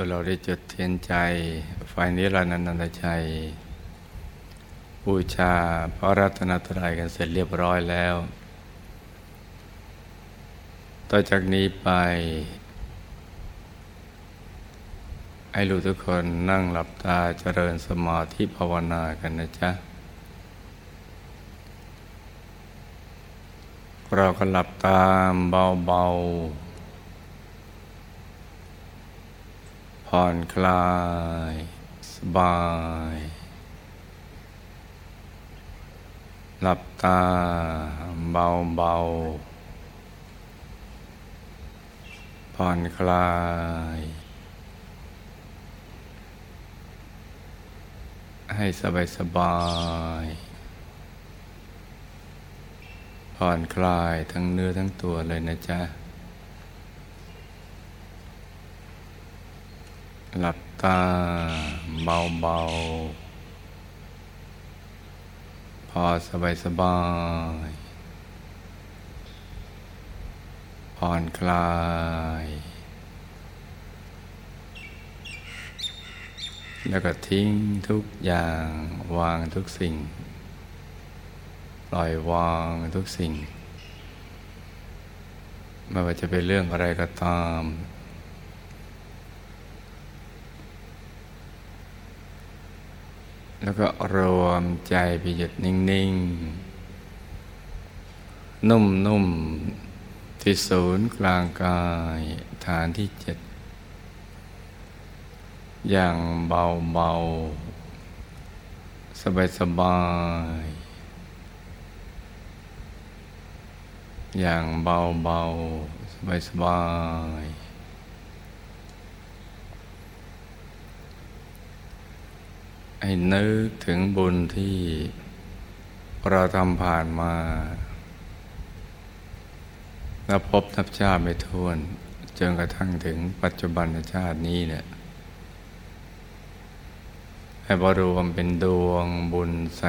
มื่อเราได้จุดเทียนใจไฟนิรันดร์นันทชัยบูชาพระรัตนตรัยกันเสร็จเรียบร้อยแล้วต่อจากนี้ไปให้ลูกทุกคนนั่งหลับตาเจริญสมาธิภาวนากันนะจ๊ะเราก็หลับตาเบาๆผ่อนคลายสบายหลับตาเบาๆผ่อนคลายให้สบายสบายผ่อนคลายทั้งเนื้อทั้งตัวเลยนะจ๊ะหลับตาเบาๆพอสบายสบายผ่อนคลายแล้วก็ทิ้งทุกอย่างวางทุกสิ่งปล่อยวางทุกสิ่งไม่ว่าจะเป็นเรื่องอะไรก็ตามแล้วก็รวมใจไปหยุดนิ่งๆนุ่มๆที่ศูนย์กลางกายฐานที่เจ็ดอย่างเบาๆสบายๆอย่างเบาๆสบายๆให้นึกถึงบุญที่เราทำผ่านมานับพบนับชาติไม่ถ้วนจนกระทั่งถึงปัจจุบันชาตินี้เนี่ยให้บรวมเป็นดวงบุญใส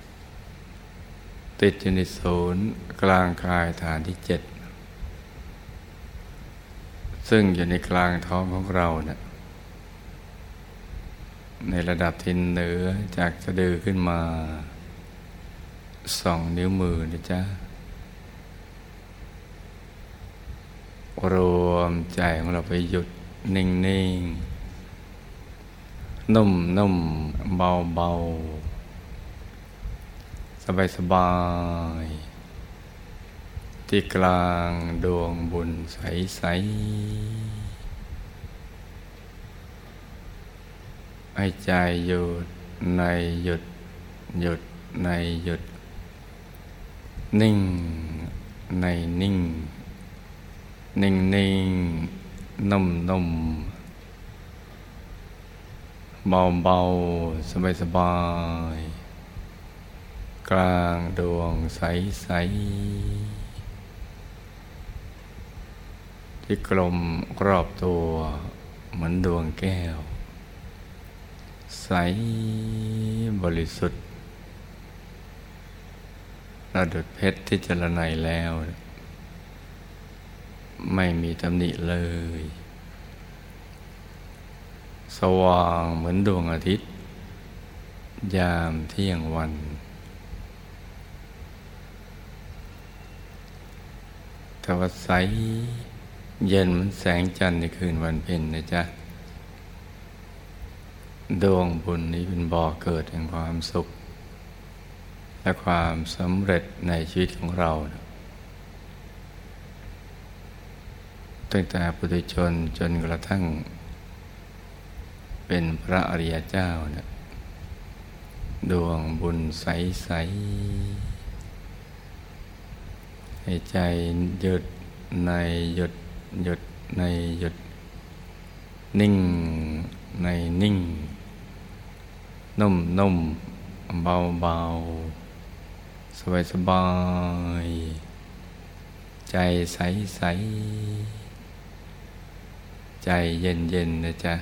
ๆติดอยู่ในศูนย์กลางกายฐานที่เจ็ดซึ่งอยู่ในกลางท้องของเราเนี่ยในระดับที่เหนือจากสะดือขึ้นมา2 นิ้วมือนะจ๊ะรวมใจของเราไปหยุดนิ่งๆนุ่มๆเบาๆสบายๆที่กลางดวงบุญใสๆให้ใจหยุดในหยุดหยุดในหยุดนิ่งในนิ่งนิ่งๆนุ่มๆเบาๆสบายๆกลางดวงใสๆที่กลมรอบตัวเหมือนดวงแก้วใสบริสุทธิ์ระดุจเพชรที่จรนัยแล้วไม่มีตำหนิเลยสว่างเหมือนดวงอาทิตย์ยามเที่ยงวันทวารใสเย็นเหมือนแสงจันทร์ในคืนวันเพ็ญนะจ๊ะดวงบุญนี้เป็นบ่อเกิดแห่งความสุขและความสำเร็จในชีวิตของเราตั้งแต่ปุถุชนจนกระทั่งเป็นพระอริยเจ้าเนี่ยดวงบุญใสๆให้ใจหยุดในหยุดหยุดในหยุดนิ่งในนิ่งนุ่มๆเบาๆสบายๆใจใสๆใจเย็นๆนะจ๊ะ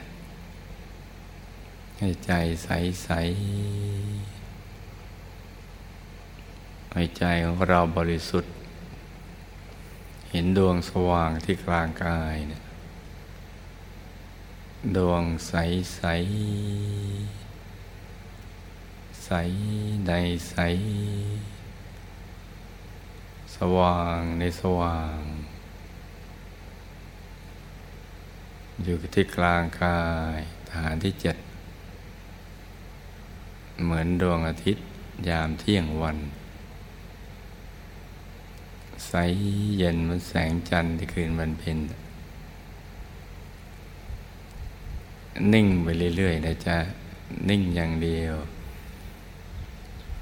ให้ใจใสๆให้ใจของเราบริสุทธิ์เห็นดวงสว่างที่กลางกายเนี่ย ดวงใสใสใสใดใสสว่างในสว่างอยู่ที่กลางกายฐานที่7เหมือนดวงอาทิตย์ยามเที่ยงวันใสเย็นเหมือนแสงจันทร์ในคืนวันเพ็ญนิ่งไปเรื่อยๆนะจ๊ะนิ่งอย่างเดียว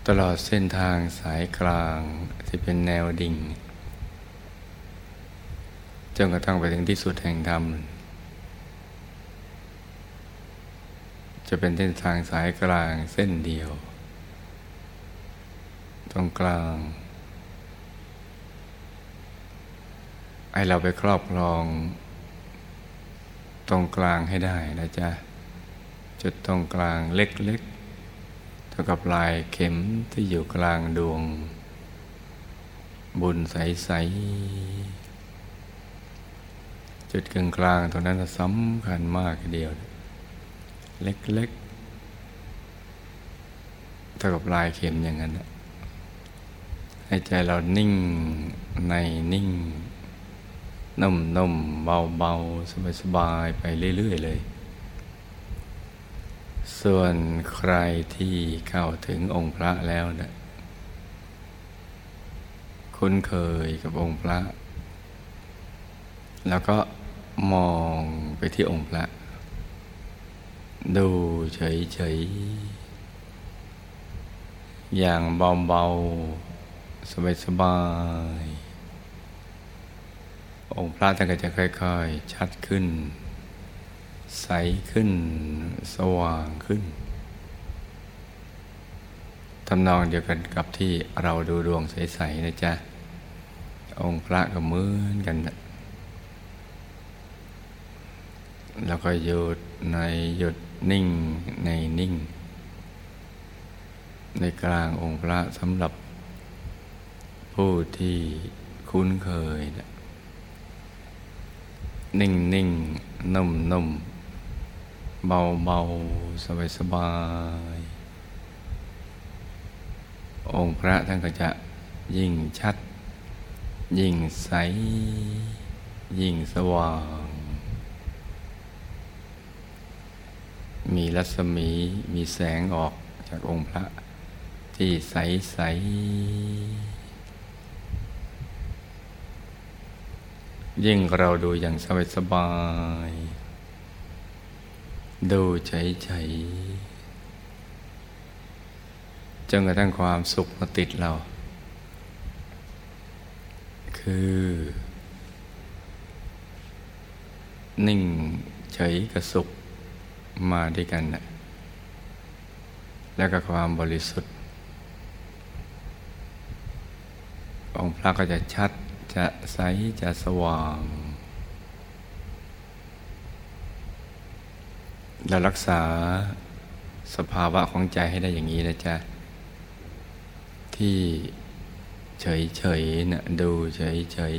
ตลอดเส้นทางสายกลางที่เป็นแนวดิ่งจนกระทั่งไปถึงที่สุดแห่งธรรมจะเป็นเส้นทางสายกลางเส้นเดียวตรงกลางให้เราไปครอบครองตรงกลางให้ได้นะจ๊ะจุดตรงกลางเล็กๆเท่ากับลายเข็มที่อยู่กลางดวงบุญใสๆจุดกึ่งกลางตรงนั้นสำคัญมากทีเดียวเล็กๆเท่ากับลายเข็มอย่างนั้นให้ใจเรานิ่งในนิ่งนุ่มๆเบาๆสบายๆไปเรื่อยๆเลยส่วนใครที่เข้าถึงองค์พระแล้วนะคุ้นเคยกับองค์พระแล้วก็มองไปที่องค์พระดูเฉยๆอย่างเบาๆสบายๆองค์พระท่านก็จะค่อยๆชัดขึ้นใสขึ้นสว่างขึ้นทำนองเดียวกันกับที่เราดูดวงใสๆนะจ๊ะองค์พระก็เหมือนกันแล้วก็หยุดนิ่งในนิ่งในกลางองค์พระสำหรับผู้ที่คุ้นเคยนิ่งๆนุ่มๆเบาๆสบายๆองค์พระท่านก็จะยิ่งชัดยิ่งใสยิ่งสว่างมีรัศมีมีแสงออกจากองค์พระที่ใสๆยิ่งเราดูอย่างสบายๆดูเฉยๆจนกระทั่งความสุขมาติดเราคือนิ่งเฉยกับสุขมาด้วยกันนะแล้วก็ความบริสุทธิ์องค์พระก็จะชัดจะใสจะสว่างและรักษาสภาวะของใจให้ได้อย่างนี้นะจ๊ะที่เฉยๆนะดูเฉย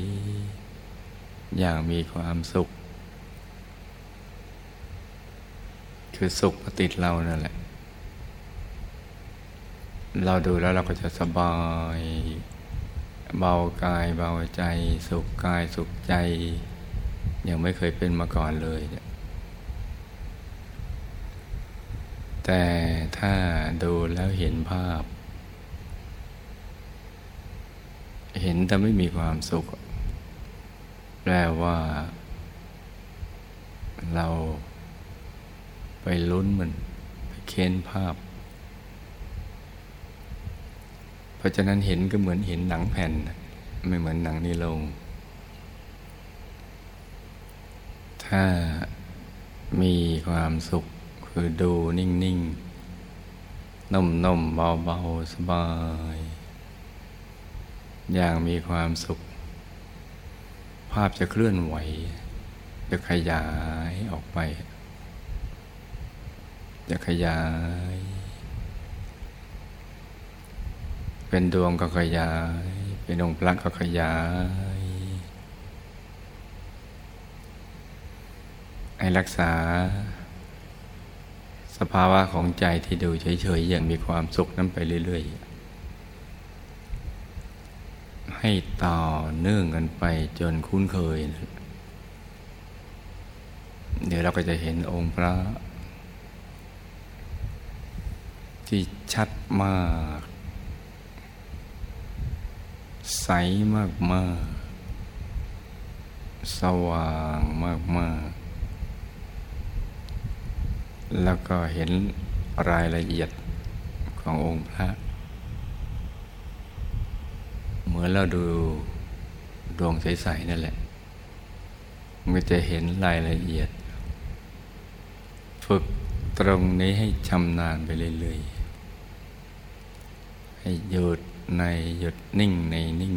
ๆอย่างมีความสุขคือสุขก็ติดเรานั่นแหละเราดูแล้วเราก็จะสบายเบากายเบาใจสุขกายสุขใจยังไม่เคยเป็นมาก่อนเลยแต่ถ้าดูแล้วเห็นภาพเห็นแต่ไม่มีความสุขแปลว่าเราไปลุ้นมันไปเค้นภาพเพราะฉะนั้นเห็นก็เหมือนเห็นหนังแผ่นไม่เหมือนหนังนิลงถ้ามีความสุขคือดูนิ่งๆนุ่มๆเบาๆสบายอย่างมีความสุขภาพจะเคลื่อนไหวจะขยายออกไปจะขยายเป็นดวงก็ขยายเป็นองค์พระก็ขยาย ให้รักษาสภาวะของใจที่ดูเฉยๆอย่างมีความสุขนั้นไปเรื่อยๆให้ต่อเนื่องกันไปจนคุ้นเคยเดี๋ยวเราก็จะเห็นองค์พระที่ชัดมากใสมากมากสว่างมากมากแล้วก็เห็นรายละเอียดขององค์พระเหมือนเราดูดวงใสๆนั่นแหละมันจะเห็นรายละเอียดฝึกตรงนี้ให้ชำนาญไปเรื่อยๆให้หยุดในหยุดนิ่งในนิ่ง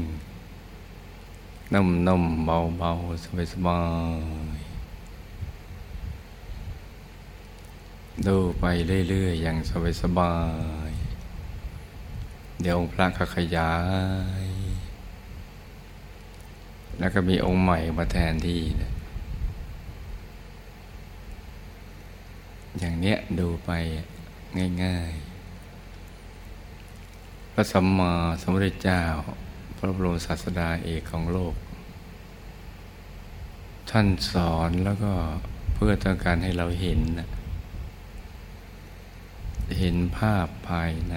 นุ่มๆเบาๆสบายๆดูไปเรื่อยๆอย่างสบายๆเดี๋ยวองค์พระก็ขยายแล้วก็มีองค์ใหม่มาแทนที่อย่างเนี้ยดูไปง่ายๆพระสัมมาสัมพุทธเจ้าพระบรมศาสดาเอกของโลกท่านสอนแล้วก็เพื่อต้องการให้เราเห็นภาพภายใน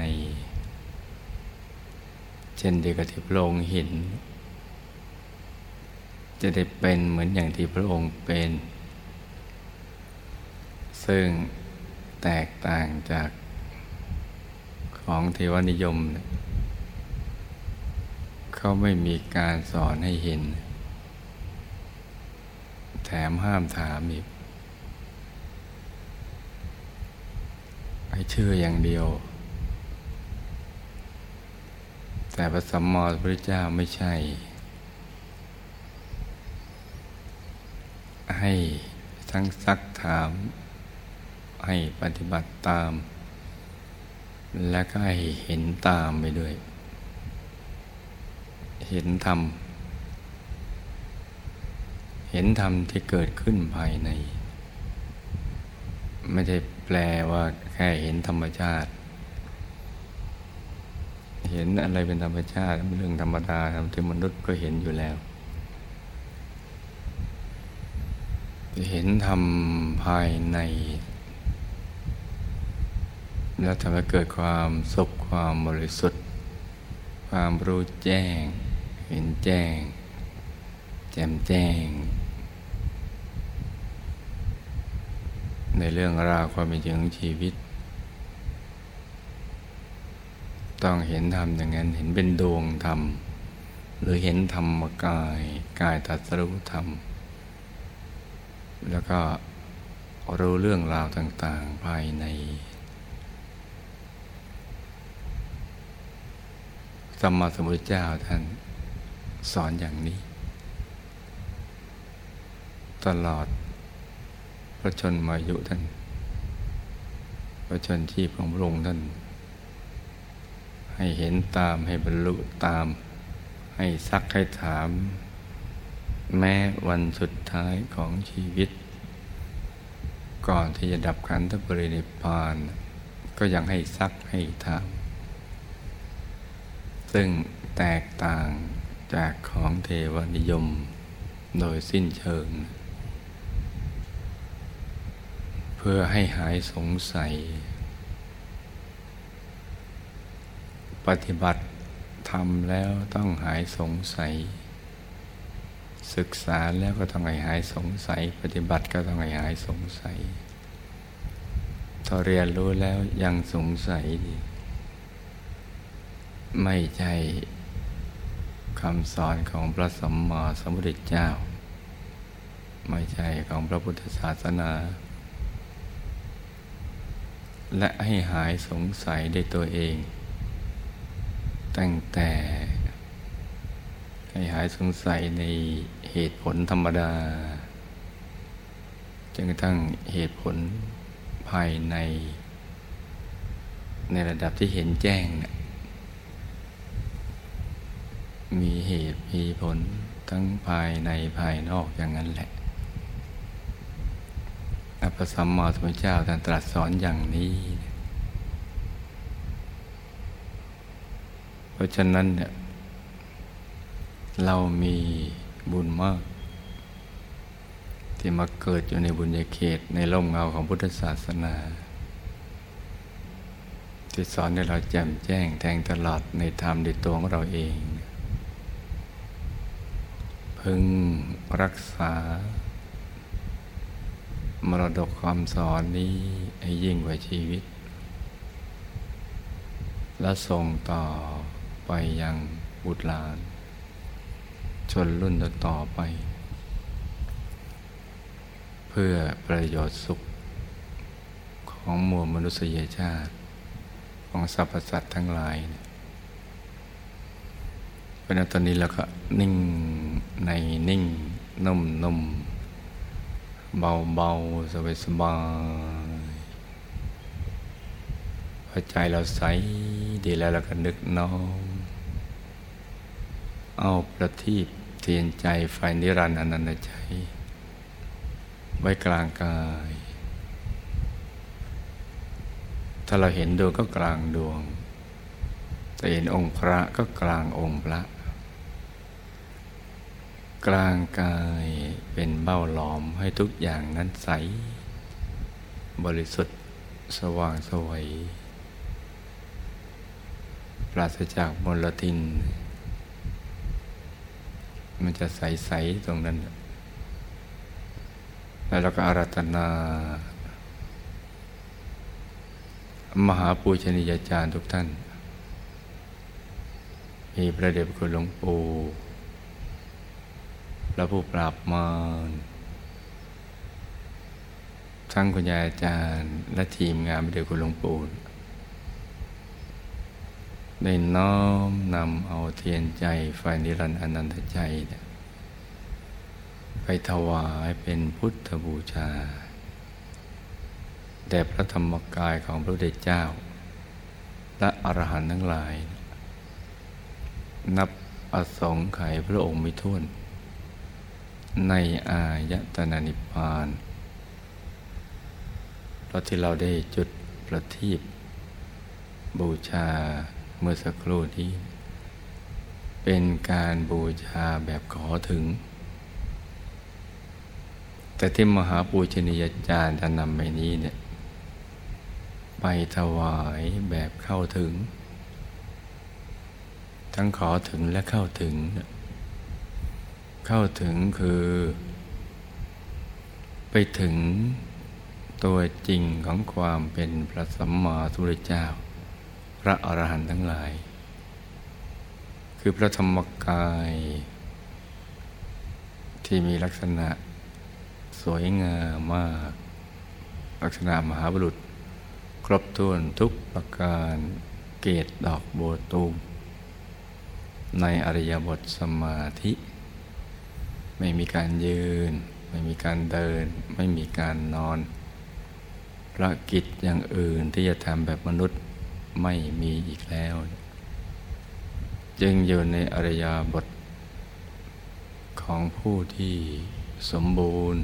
เช่นเดียวกับที่พระองค์เห็นจะได้เป็นเหมือนอย่างที่พระองค์เป็นซึ่งแตกต่างจากของเทวนิยมเขาไม่มีการสอนให้เห็นแถมห้ามถามอีกให้เชื่ออย่างเดียวแต่พระสัมมาสัมพุทธเจ้าไม่ใช่ให้ทั้งซักถามให้ปฏิบัติตามและก็ให้เห็นตามไปด้วยเห็นธรรมที่เกิดขึ้นภายในไม่ใช่แปลว่าแค่เห็นธรรมชาติเห็นอะไรเป็นธรรมชาติเรื่องธรรมดาที่มนุษย์ก็เห็นอยู่แล้วเห็นธรรมภายในแล้วทำให้เกิดความสุขความบริสุทธิ์ความรู้แจ้งเห็นแจ้งแจ่มแจ้งในเรื่องราวความเป็นจริงของชีวิตต้องเห็นธรรมอย่างนั้นเห็นเป็นดวงธรรมหรือเห็นธรรมกายตรัสรู้ธรรมแล้วก็รู้เรื่องราวต่างๆภายในสัมมาสัมพุทธเจ้าท่านสอนอย่างนี้ตลอดพระชนมายุท่านพระชนชีพของพระองค์ท่านให้เห็นตามให้บรรลุตามให้ซักให้ถามแม้วันสุดท้ายของชีวิตก่อนที่จะดับขันธปรินิพพานก็ยังให้ซักให้ถามซึ่งแตกต่างจากของเทวนิยมโดยสิ้นเชิงเพื่อให้หายสงสัยปฏิบัติทำแล้วต้องหายสงสัยศึกษาแล้วก็ต้องให้หายสงสัยปฏิบัติก็ต้องให้หายสงสัยถ้าเรียนรู้แล้วยังสงสัยไม่ใช่คำสอนของพระสัมมาสัมพุทธเจ้าไม่ใช่ของพระพุทธศาสนาและให้หายสงสัยด้วยตัวเองตั้งแต่ให้หายสงสัยในเหตุผลธรรมดาจนกระทั่งเหตุผลภายในระดับที่เห็นแจ้งเนี่ยมีเหตุมีผลทั้งภายในภายนอกอย่างนั้นแหละ พระสัมมาสัมพุทธเจ้าท่านตรัสสอนอย่างนี้เพราะฉะนั้นเนี่ยเรามีบุญมากที่มาเกิดอยู่ในบุญญาเขตในร่มเงาของพุทธศาสนาที่สอนให้เราแจ่มแจ้งแทงตลอดในธรรมในตัวของเราเองพึงรักษามรดกความสอนนี้ให้ยิ่งกว่าชีวิตและส่งต่อไปยังบุตรหลานชนรุ่นต่อไปเพื่อประโยชน์สุขของมวลมนุษยชาติของสรรพสัตว์ทั้งหลายเพราะนั้นตอนนี้เราก็นิ่งในนิ่งนุ่มเบาๆสบายพอใจเราใสดีแล้วเราก็นึกน้อมเอาประทีปเทียนใจไฟนิรันดร์อนันตชัยไว้กลางกายถ้าเราเห็นดวงก็กลางดวงแต่เห็นองค์พระก็กลางองค์พระกลางกายเป็นเบ้าหลอมให้ทุกอย่างนั้นใสบริสุทธิ์สว่างสวยปราศจากมลทินมันจะใสๆตรงนั้นแล้วเราก็อาราธนามหาปูชนียาจารย์ทุกท่านมีพระเดชพระคุณหลวงปู่และผู้ปราบมารทั้งคุณยายอาจารย์และทีมงานพระเดชพระคุณหลวงปู่ได้น้อมนำเอาเทียนใจไฟนิรันดร์อนันตชัยไปถวายเป็นพุทธบูชาแด่พระธรรมกายของพระพุทธเจ้าและอรหันต์ทั้งหลายนับอสงไขยพระองค์มิถ้วนในอายตนะนิพพานเพราะที่เราได้จุดประทีปบูชาเมื่อสักครู่นี้เป็นการบูชาแบบขอถึงแต่ที่มหาปูชนียาจารย์ท่านนำไปนี้เนี่ยไปถวายแบบเข้าถึงทั้งขอถึงและเข้าถึงเข้าถึงคือไปถึงตัวจริงของความเป็นพระสัมมาสัมพุทธเจ้าพระอรหันต์ทั้งหลายคือพระธรรมกายที่มีลักษณะสวยงามมากลักษณะมหาบุรุษครบถ้วนทุกประการเกศดอกบัวตูมในอริยบทสมาธิไม่มีการยืนไม่มีการเดินไม่มีการนอนภารกิจอย่างอื่นที่จะทำแบบมนุษย์ไม่มีอีกแล้วจึงอยู่ในอริยบทของผู้ที่สมบูรณ์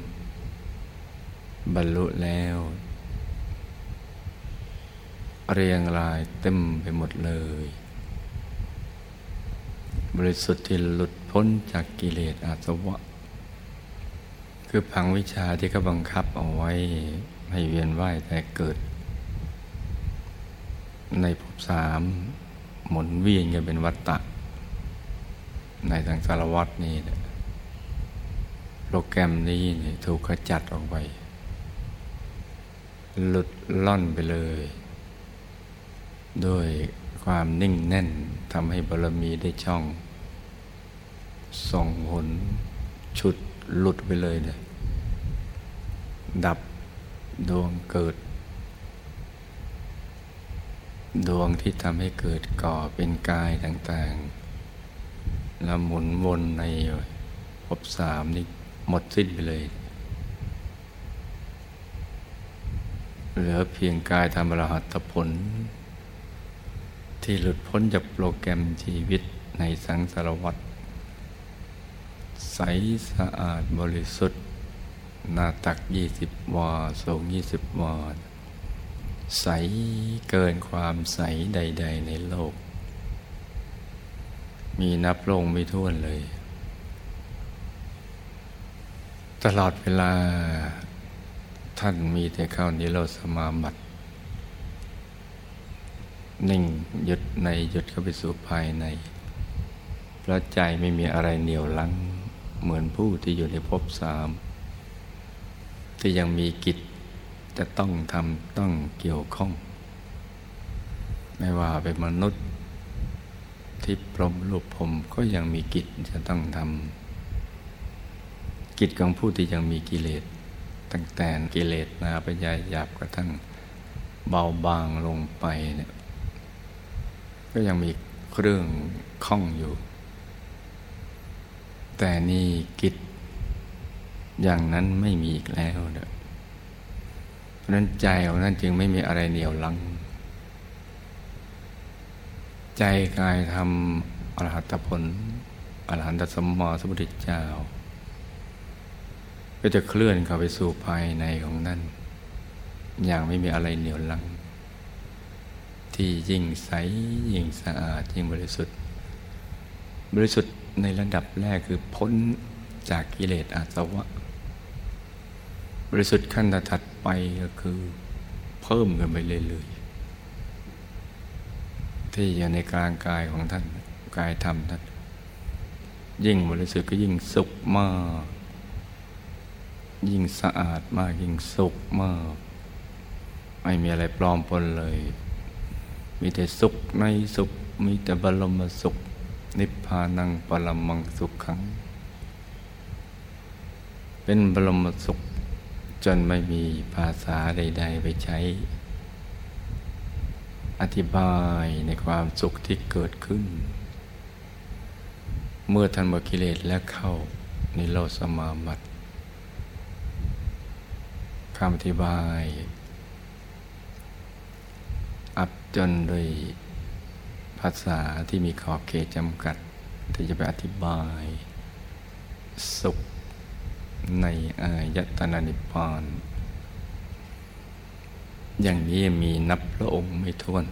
บรรลุแล้วเรียงรายเต็มไปหมดเลยบริสุทธิ์ที่หลุดพ้นจากกิเลสอาสวะคือผังวิชาที่เขาบังคับเอาไว้ให้เวียนว่ายแต่เกิดในภพสามหมุนเวียนกันเป็นวัฏฏะในสังสารวัฏนี่แหละโปรแกรมนี้ถูกขจัดออกไปหลุดล่อนไปเลยด้วยความนิ่งแน่นทำให้บารมีได้ช่องส่งผลชุดหลุดไปเลยนะดับดวงเกิดดวงที่ทำให้เกิดก่อเป็นกายต่างๆแล้วหมุนวนในภพสามนี่หมดสิ้นไปเลยเหลือเพียงกายธรรมรหัตผลที่หลุดพ้นจากโปรแกรมชีวิตในสังสารวัฏใสสะอาดบริสุทธิ์ หน้าตัก20 วา สูง 20 วา ใสเกินความใสใดๆในโลกมีนับลงไม่ถ้วนเลยตลอดเวลาท่านมีแต่เข้านิโรธสมาบัตินิ่งหยุดในหยุดเข้าไปสู่ภายในเพราะใจไม่มีอะไรเหนี่ยวลังเหมือนผู้ที่อยู่ในภพสามที่ยังมีกิจจะต้องทำต้องเกี่ยวข้องไม่ว่าเป็นมนุษย์ที่พรหมรูปพรหมก็ยังมีกิจจะต้องทำกิจของผู้ที่ยังมีกิเลสตั้งแต่กิเลสนาปัญญาหยาบกระทั่งเบาบางลงไปเนี่ยก็ยังมีเครื่องข้องอยู่แต่นี่กิจอย่างนั้นไม่มีอีกแล้วเนี่ยเพราะนั้นใจของนั้นจึงไม่มีอะไรเหนี่ยวลังใจกายทำอรหัตผลอรหันตสัมมาสัมพุทธเจ้าก็จะเคลื่อนเข้าไปสู่ภายในของนั่นอย่างไม่มีอะไรเหนี่ยวลังที่ยิ่งใสยิ่งสะอาดยิ่งบริสุทธิ์บริสุทธิ์ในระดับแรกคือพ้นจากกิเลสอาสวะบริสุทธิ์ขั้นถัดไปก็คือเพิ่มขึ้นไปเรื่อยๆที่อยู่ในกลางกายของท่านกายธรรมท่านยิ่งบริสุทธิ์ก็ยิ่งสุขมากยิ่งสะอาดมากยิ่งสุขมากไม่มีอะไรปลอมปนเลยมีแต่สุขในสุขมีแต่บรมสุขนิพพานังปรมังสุขขังเป็นบรมสุขจนไม่มีภาษาใดๆไปใช้อธิบายในความสุขที่เกิดขึ้นเมื่อท่านหมดกิเลสและเข้านิโรธสมาบัติคำอธิบายอับจนโดยภาษาที่มีขอบเขตจำกัดที่จะไปอธิบายสุขในอายตนะนิพพานอย่างนี้มีนับพระองค์ไม่ถ้วน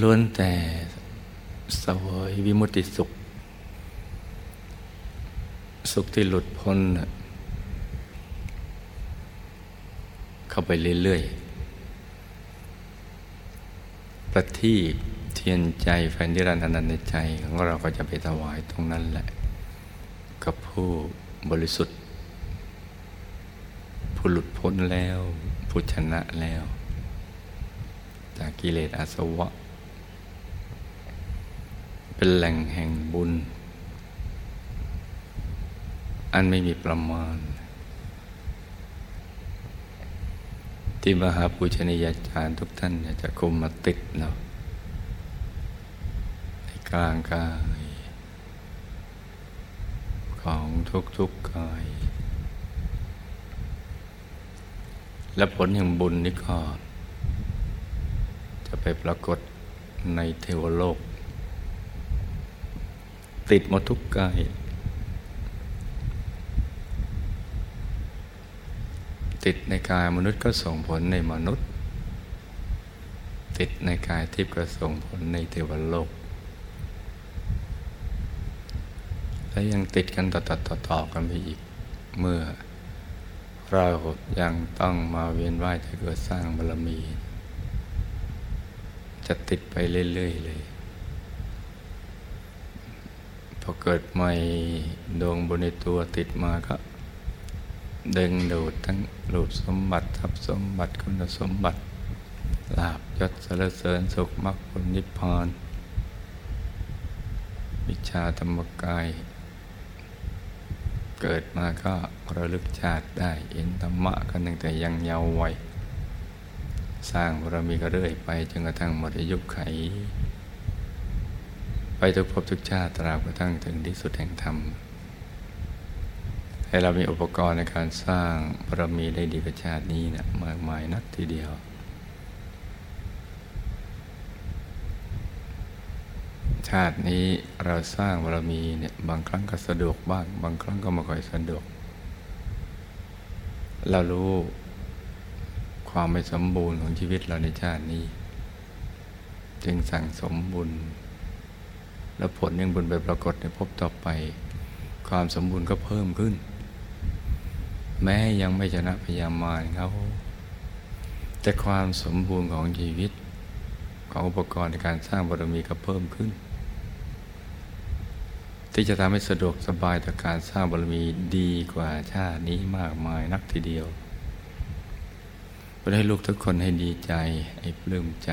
ล้วนแต่เสวยวิมุตติสุขสุขที่หลุดพ้นเข้าไปเรื่อยๆประทีปเทียนใจไฟนิรันดรในใจของเราก็จะไปถวายตรงนั้นแหละกับผู้บริสุทธิ์ผู้หลุดพ้นแล้วผู้ชนะแล้วจากกิเลสอาสวะเป็นแหล่งแห่งบุญอันไม่มีประมาณที่มหาปูชนียาจารย์ทุกท่านจะคุมมาติดเราในกลางกายของทุกกายและผลแห่งบุญนี้ก็จะไปปรากฏในเทวโลกติดหมดทุกกายติดในกายมนุษย์ก็ส่งผลในมนุษย์ติดในกายทิพย์ก็ส่งผลในเทวโลกและยังติดกันต่อๆกันไปอีกเมื่อเรายังต้องมาเวียนว่ายถ้าเกิดสร้างบารมีจะติดไปเรื่อยๆเลยพอเกิดใหม่ดวงบุญในตัวติดมาก็ดึงดูดทั้งรูปสมบัติทรัพย์สมบัติคุณสมบัติลาภยศสรรเสริญสุขมรรคผลนิพพานวิชาธรรมกายเกิดมาก็ระลึกชาติได้เห็นธรรมะกันตั้งแต่ยังเยาว์วัยสร้างบารมีก็เรื่อยไปจนกระทั่งหมดอายุไขไปทุกภพทุกชาติตราบกระทั่งถึงที่สุดแห่งธรรมให้เรามีอุปกรณ์ในการสร้างบารมีได้ดีกว่าชาตินี้นะมากมายนักทีเดียวชาตินี้เราสร้างบารมีเนี่ยบางครั้งก็สะดวกบ้างบางครั้งก็ไม่ค่อยสะดวก เรารู้ความไม่สมบูรณ์ของชีวิตเราในชาตินี้จึงสั่งสมบุญและผลยังบุญไปปรากฏในภพต่อไปความสมบูรณ์ก็เพิ่มขึ้นแม้ยังไม่ชนะพยามารเขาแต่ความสมบูรณ์ของชีวิตของอุปกรณ์ในการสร้างบารมีก็เพิ่มขึ้นที่จะทำให้สะดวกสบายต่อการสร้างบารมีดีกว่าชาตินี้มากมายนักทีเดียวก็ให้ลูกทุกคนให้ดีใจให้ปลื้มใจ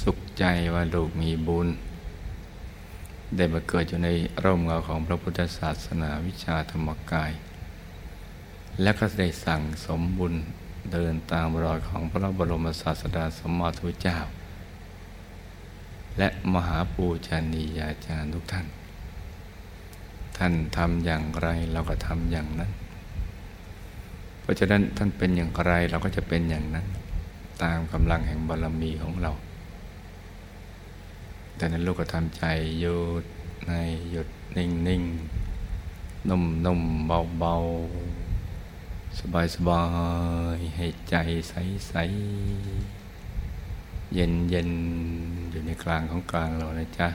สุขใจว่าลูกมีบุญได้มาเกิดอยู่ในร่มเงาของพระพุทธศาสนาวิชาธรรมกายและก็ได้สั่งสมบุญเดินตามรอยของพระบรมศาสดาสัมมาสัมพุทธเจ้าและมหาปูชนียาจารย์ทุกท่านท่านทำอย่างไรเราก็ทำอย่างนั้นเพราะฉะนั้นท่านเป็นอย่างไรเราก็จะเป็นอย่างนั้นตามกำลังแห่งบารมีของเราแต่นั้นลูกก็ทำใจหยุดในหยุดนิ่งๆ นุ่มๆเบาๆสบายๆให้ใจใสๆเย็นๆอยู่ในกลางของกลางเรานะจ๊ะ